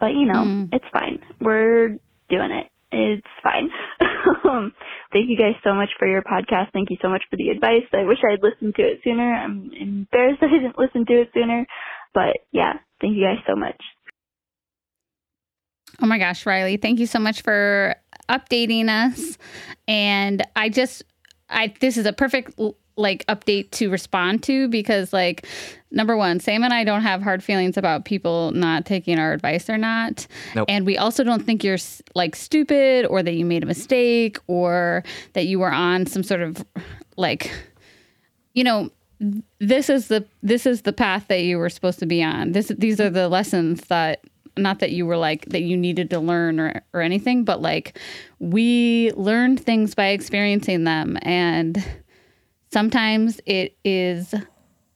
but, you know, mm. it's fine. We're doing it. It's fine. um, thank you guys so much for your podcast. Thank you so much for the advice. I wish I had listened to it sooner. I'm embarrassed I didn't listen to it sooner. But, yeah, thank you guys so much. Oh, my gosh, Riley, thank you so much for updating us. And I just, I this is a perfect, like, update to respond to because, like, number one, Sam and I don't have hard feelings about people not taking our advice or not. Nope. And we also don't think you're, like, stupid or that you made a mistake or that you were on some sort of, like, you know, this is the this is the path that you were supposed to be on. This These are the lessons that... Not that you were like that you needed to learn or, or anything, but like we learn things by experiencing them. And sometimes it is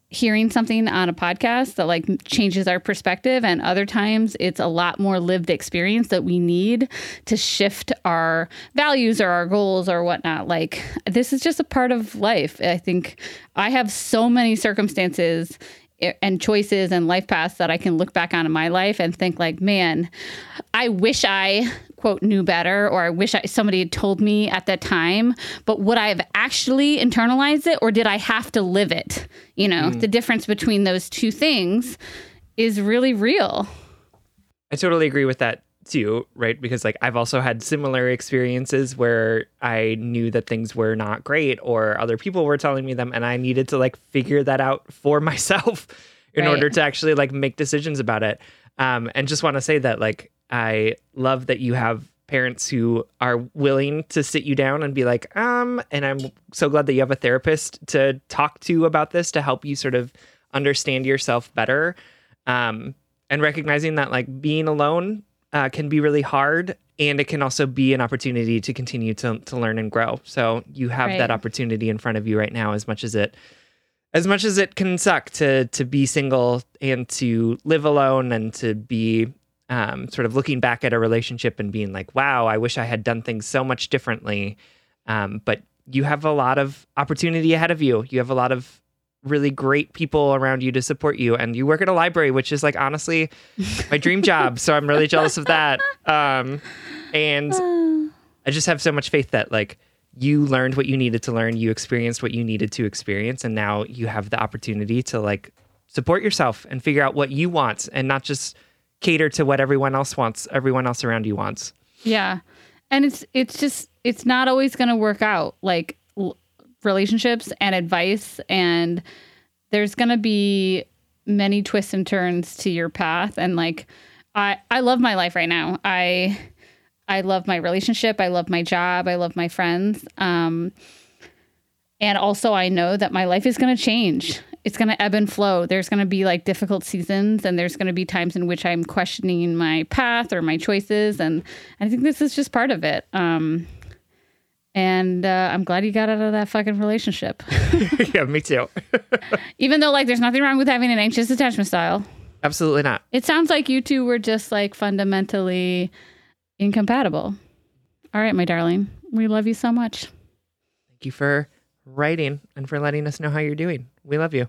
hearing something on a podcast that like changes our perspective. And other times it's a lot more lived experience that we need to shift our values or our goals or whatnot. Like this is just a part of life. I think I have so many circumstances and choices and life paths that I can look back on in my life and think like, man, I wish I, quote, knew better, or I wish I, somebody had told me at that time, but would I have actually internalized it, or did I have to live it? You know, mm. the difference between those two things is really real. I totally agree with that too, right? Because like I've also had similar experiences where I knew that things were not great or other people were telling me them, and I needed to like figure that out for myself in right. order to actually like make decisions about it. Um, and just want to say that like I love that you have parents who are willing to sit you down and be like, um, and I'm so glad that you have a therapist to talk to about this to help you sort of understand yourself better. Um, and recognizing that like being alone Uh, can be really hard, and it can also be an opportunity to continue to to learn and grow. So you have right. that opportunity in front of you right now, as much as it as much as it can suck to to be single and to live alone and to be um, sort of looking back at a relationship and being like, wow, I wish I had done things so much differently. Um, but you have a lot of opportunity ahead of you. You have a lot of really great people around you to support you. And you work at a library, which is like, honestly, my dream job. So I'm really jealous of that. Um, and I just have so much faith that like you learned what you needed to learn. You experienced what you needed to experience. And now you have the opportunity to like support yourself and figure out what you want and not just cater to what everyone else wants, everyone else around you wants. Yeah. And it's, it's just, it's not always going to work out. Like, relationships and advice, and there's gonna be many twists and turns to your path. And like I I love my life right now. I I love my relationship, I love my job, I love my friends, um and also I know that my life is gonna change. It's gonna ebb and flow. There's gonna be like difficult seasons, and there's gonna be times in which I'm questioning my path or my choices, and I think this is just part of it. um And uh, I'm glad you got out of that fucking relationship. Yeah, me too. Even though, like, there's nothing wrong with having an anxious attachment style. Absolutely not. It sounds like you two were just, like, fundamentally incompatible. All right, my darling. We love you so much. Thank you for writing and for letting us know how you're doing. We love you.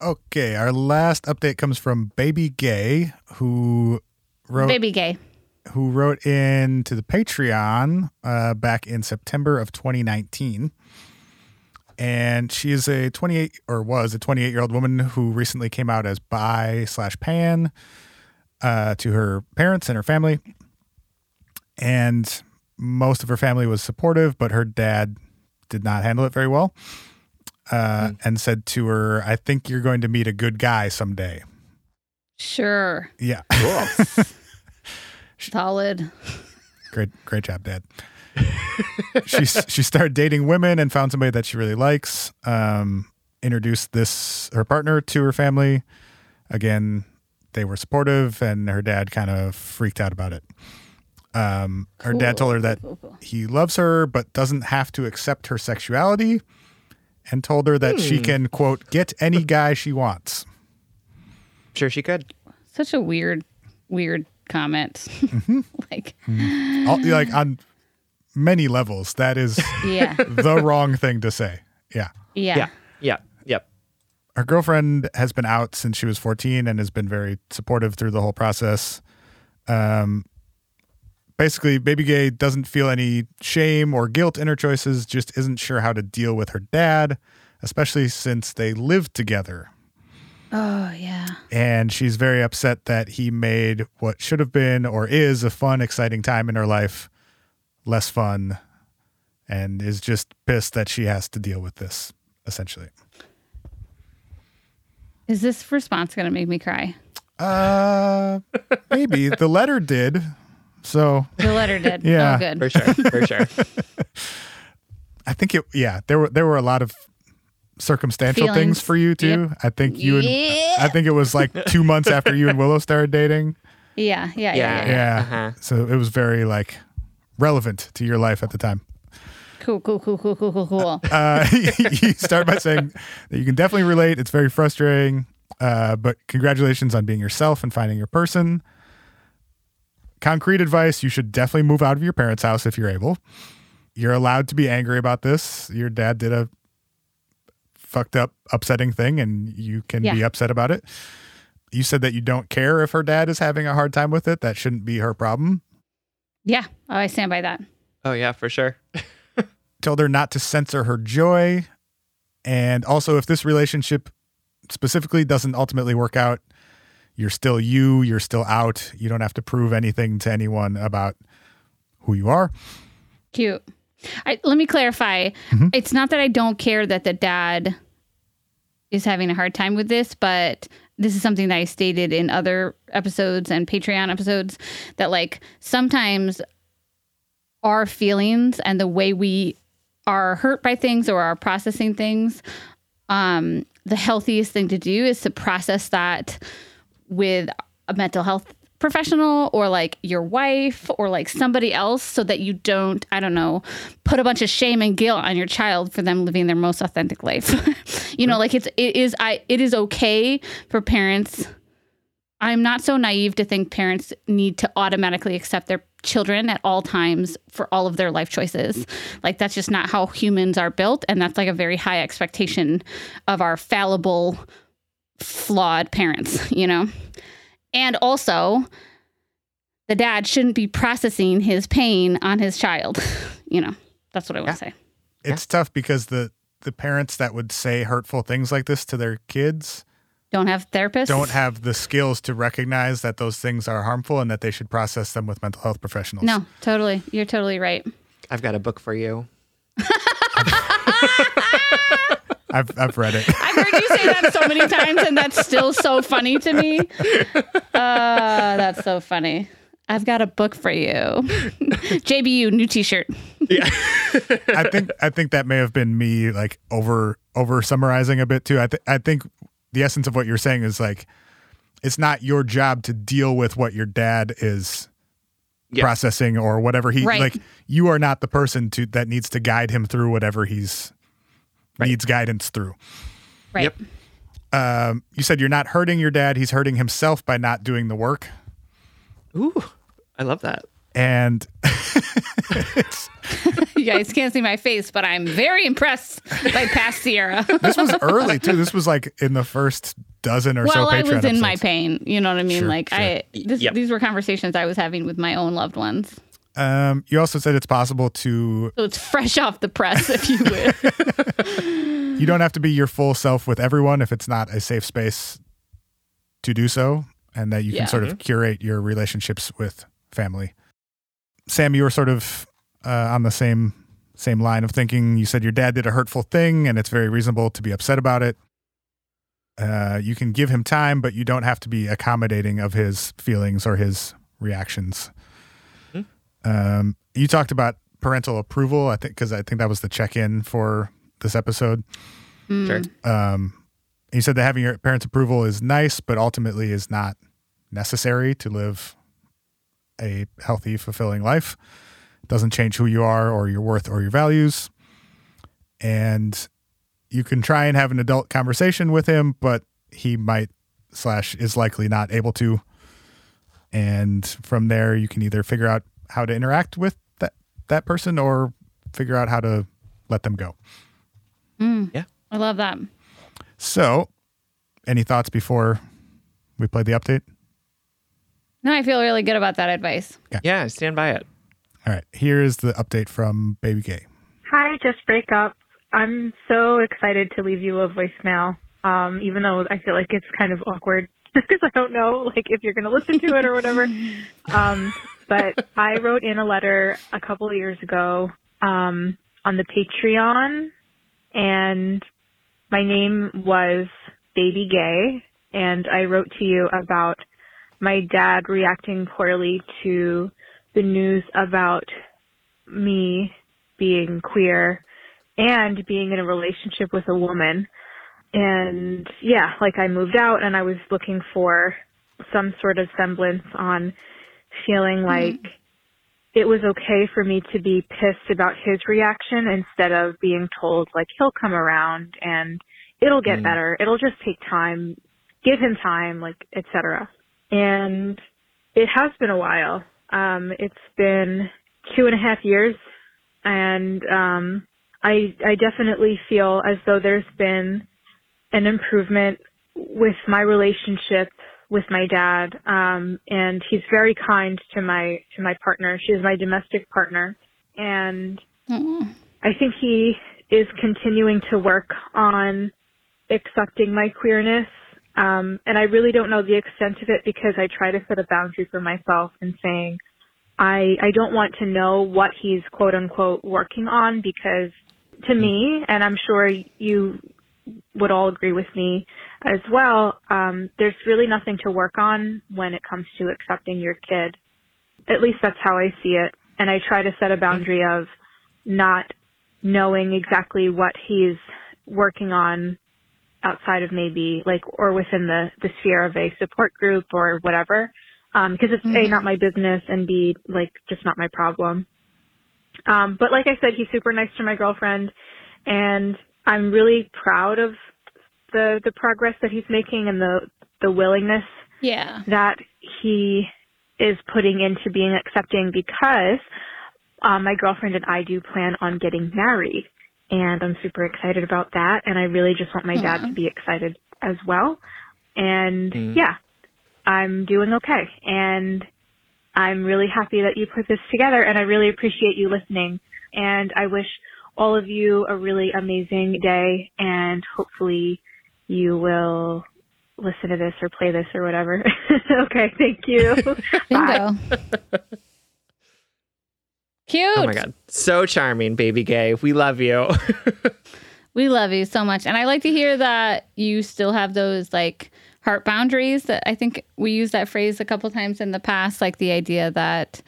Okay, our last update comes from Baby Gay, who wrote... Baby Gay. Who wrote in to the Patreon uh, back in September of twenty nineteen. And she is a twenty-eight or was a twenty-eight-year-old woman who recently came out as bi slash pan uh, to her parents and her family. And most of her family was supportive, but her dad did not handle it very well uh, mm. and said to her, I think you're going to meet a good guy someday. Sure. Yeah. Cool. Solid. Great, great job, Dad. she she started dating women and found somebody that she really likes. Um, introduced this her partner to her family. Again, they were supportive, and her dad kind of freaked out about it. Um, her cool. dad told her that cool, cool. he loves her but doesn't have to accept her sexuality, and told her that hmm. she can, quote, get any guy she wants. Sure she could. Such a weird, weird comment. Mm-hmm. like, mm-hmm. All, like on many levels, that is yeah. the wrong thing to say. Yeah. Yeah. Yeah. Yeah. Yep. Her girlfriend has been out since she was fourteen and has been very supportive through the whole process. Um. Basically, Baby Gay doesn't feel any shame or guilt in her choices, just isn't sure how to deal with her dad, especially since they lived together. Oh, yeah. And she's very upset that he made what should have been or is a fun, exciting time in her life less fun, and is just pissed that she has to deal with this, essentially. Is this response going to make me cry? Uh, maybe. The letter did. So the letter did. Yeah, oh, good. For sure. For sure. I think it. Yeah, there were there were a lot of circumstantial Feelings. things for you too. Yep. I think you and yeah. I think it was like two months after you and Willow started dating. Yeah, yeah, yeah, yeah. yeah. Uh-huh. So it was very like relevant to your life at the time. Cool, cool, cool, cool, cool, cool, cool. Uh, you start by saying that you can definitely relate. It's very frustrating, uh, but congratulations on being yourself and finding your person. Concrete advice, you should definitely move out of your parents' house if you're able. You're allowed to be angry about this. Your dad did a fucked up, upsetting thing, and you can yeah. be upset about it. You said that you don't care if her dad is having a hard time with it. That shouldn't be her problem. Yeah, oh, I stand by that. Oh, yeah, for sure. Told her not to censor her joy. And also, if this relationship specifically doesn't ultimately work out, you're still you, you're still out. You don't have to prove anything to anyone about who you are. Cute. I, let me clarify. Mm-hmm. It's not that I don't care that the dad is having a hard time with this, but this is something that I stated in other episodes and Patreon episodes that like sometimes our feelings and the way we are hurt by things or are processing things, um, the healthiest thing to do is to process that with a mental health professional or like your wife or like somebody else so that you don't, I don't know, put a bunch of shame and guilt on your child for them living their most authentic life. You know, like it's, it is, I, it is okay for parents. I'm not so naive to think parents need to automatically accept their children at all times for all of their life choices. Like that's just not how humans are built. And that's like a very high expectation of our fallible flawed parents, you know? And also the dad shouldn't be processing his pain on his child. You know, that's what I want yeah. to say. It's yeah. tough because the, the parents that would say hurtful things like this to their kids don't have therapists, don't have the skills to recognize that those things are harmful and that they should process them with mental health professionals. No, totally. You're totally right. I've got a book for you. I've I've read it. I've heard you say that so many times, and that's still so funny to me. Uh, that's so funny. I've got a book for you. J B U, new T-shirt. Yeah, I think I think that may have been me like over over summarizing a bit too. I th- I think the essence of what you're saying is like it's not your job to deal with what your dad is yeah. processing or whatever he right. like. You are not the person to that needs to guide him through whatever he's. Right. Needs guidance through. Right. Yep. Um, you said you're not hurting your dad. He's hurting himself by not doing the work. Ooh, I love that. And it's, you guys can't see my face, but I'm very impressed by past Sierra. This was early too. This was like in the first dozen or well, so. Well, I was in episodes. My pain. You know what I mean? Sure, like sure. I, this, yep. these were conversations I was having with my own loved ones. Um, you also said it's possible to... So it's fresh off the press, if you will. You don't have to be your full self with everyone if it's not a safe space to do so, and that you yeah. can sort of curate your relationships with family. Sam, you were sort of uh, on the same same line of thinking. You said your dad did a hurtful thing, and it's very reasonable to be upset about it. Uh, you can give him time, but you don't have to be accommodating of his feelings or his reactions. Um, you talked about parental approval, I think, because I think that was the check-in for this episode. Sure. Mm. Um, you said that having your parents' approval is nice, but ultimately is not necessary to live a healthy, fulfilling life. It doesn't change who you are or your worth or your values. And you can try and have an adult conversation with him, but he might slash is likely not able to. And from there, you can either figure out how to interact with that, that person or figure out how to let them go. Mm, yeah. I love that. So any thoughts before we play the update? No, I feel really good about that advice. Okay. Yeah, stand by it. All right. Here is the update from Baby Gay. Hi, Just Break Up. I'm so excited to leave you a voicemail, um, even though I feel like it's kind of awkward because I don't know like if you're going to listen to it or whatever. Um, but I wrote in a letter a couple of years ago um, on the Patreon, and my name was Baby Gay, and I wrote to you about my dad reacting poorly to the news about me being queer and being in a relationship with a woman. And yeah, like I moved out and I was looking for some sort of semblance on feeling like mm-hmm. it was okay for me to be pissed about his reaction instead of being told like he'll come around and it'll get mm-hmm. better. It'll just take time. Give him time, like, et cetera. And it has been a while. Um, it's been two and a half years, and um, I, I definitely feel as though there's been an improvement with my relationship with my dad. Um, and he's very kind to my to my partner. She's my domestic partner, and mm. I think he is continuing to work on accepting my queerness. Um, and I really don't know the extent of it because I try to set a boundary for myself in saying I, I don't want to know what he's quote unquote working on, because to me, and I'm sure you would all agree with me as well, um, there's really nothing to work on when it comes to accepting your kid. At least that's how I see it. And I try to set a boundary of not knowing exactly what he's working on outside of maybe like, or within the, the sphere of a support group or whatever. Um, cause it's A, not my business, and B, like just not my problem. Um, but like I said, he's super nice to my girlfriend, and I'm really proud of the, the progress that he's making and the, the willingness yeah. that he is putting into being accepting, because um, my girlfriend and I do plan on getting married. And I'm super excited about that. And I really just want my dad yeah. to be excited as well. And mm. yeah, I'm doing okay. And I'm really happy that you put this together. And I really appreciate you listening. And I wish all of you a really amazing day. And hopefully you will listen to this or play this or whatever. Okay, thank you. Bye. Cute. Oh my God. So charming, Baby Gay. We love you. We love you so much. And I like to hear that you still have those like heart boundaries. That I think we used that phrase a couple times in the past, like the idea that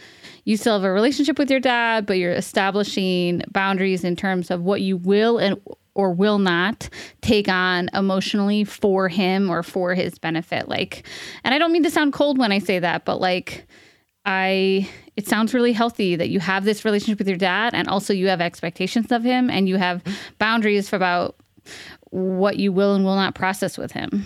you still have a relationship with your dad, but you're establishing boundaries in terms of what you will and or will not take on emotionally for him or for his benefit. Like, and I don't mean to sound cold when I say that, but like, I, it sounds really healthy that you have this relationship with your dad, and also you have expectations of him, and you have boundaries about what you will and will not process with him.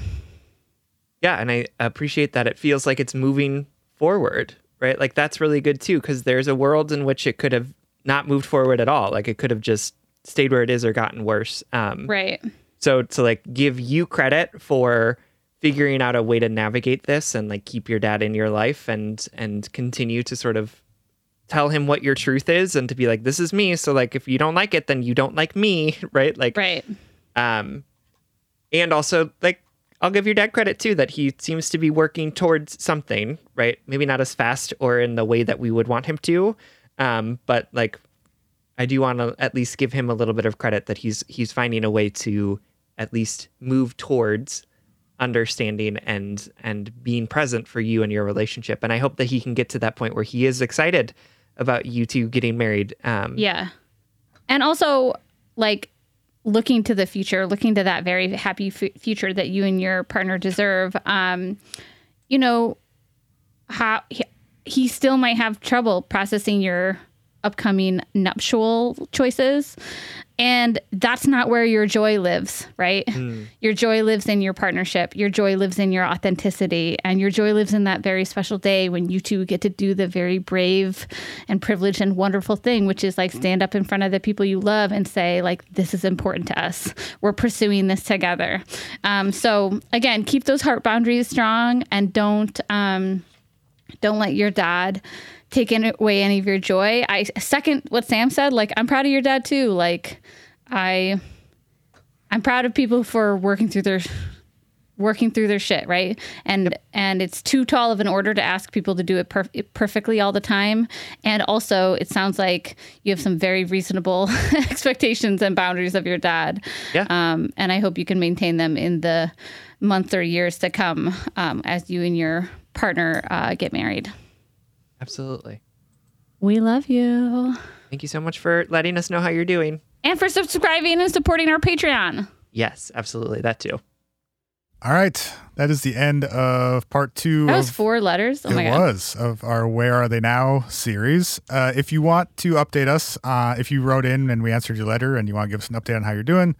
Yeah. And I appreciate that. It feels like it's moving forward, right? Like that's really good too, because there's a world in which it could have not moved forward at all. Like it could have just stayed where it is or gotten worse. Um, right. So to like give you credit for figuring out a way to navigate this and like keep your dad in your life and and continue to sort of tell him what your truth is, and to be like, this is me. So like, if you don't like it, then you don't like me. Right. Like, right. Um, and also like, I'll give your dad credit too, that he seems to be working towards something, right? Maybe not as fast or in the way that we would want him to. Um, but like, I do want to at least give him a little bit of credit that he's, he's finding a way to at least move towards understanding and and being present for you and your relationship. And I hope that he can get to that point where he is excited about you two getting married. Um, yeah. And also like looking to the future, looking to that very happy f- future that you and your partner deserve. Um, you know, how he, he still might have trouble processing your upcoming nuptial choices. And that's not where your joy lives, right? Mm. Your joy lives in your partnership. Your joy lives in your authenticity. And your joy lives in that very special day when you two get to do the very brave and privileged and wonderful thing, which is like stand up in front of the people you love and say, like, this is important to us. We're pursuing this together. Um, so again, keep those heart boundaries strong and don't um, don't let your dad take away any of your joy. I second what Sam said. Like, I'm proud of your dad too. Like, I, I'm proud of people for working through their, working through their shit, right? And and it's too tall of an order to ask people to do it perf- perfectly all the time. And also, it sounds like you have some very reasonable expectations and boundaries of your dad. Yeah. Um. And I hope you can maintain them in the months or years to come, um, as you and your partner uh, get married. Absolutely. We love you. Thank you so much for letting us know how you're doing. And for subscribing and supporting our Patreon. Yes, absolutely. That too. All right. That is the end of part two. That was of, four letters. Oh it my God. was of our Where Are They Now series. Uh, if you want to update us, uh, if you wrote in and we answered your letter and you want to give us an update on how you're doing,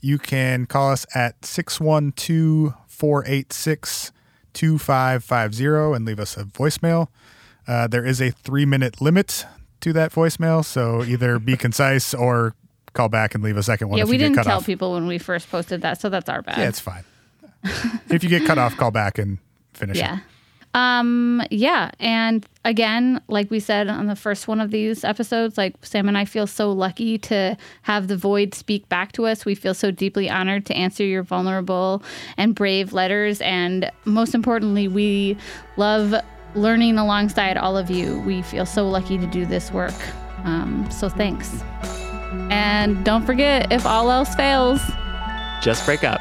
you can call us at six one two, four eight six, two five five zero and leave us a voicemail. Uh, there is a three-minute limit to that voicemail, so either be concise or call back and leave a second one. Yeah, if we you didn't get cut tell off. people when we first posted that, so that's our bad. Yeah, it's fine. If you get cut off, call back and finish yeah. it. Um, yeah, and again, like we said on the first one of these episodes, like Sam and I feel so lucky to have the void speak back to us. We feel so deeply honored to answer your vulnerable and brave letters, and most importantly, we love learning alongside all of you. We feel so lucky to do this work. Um, so thanks. And don't forget, if all else fails, just break up.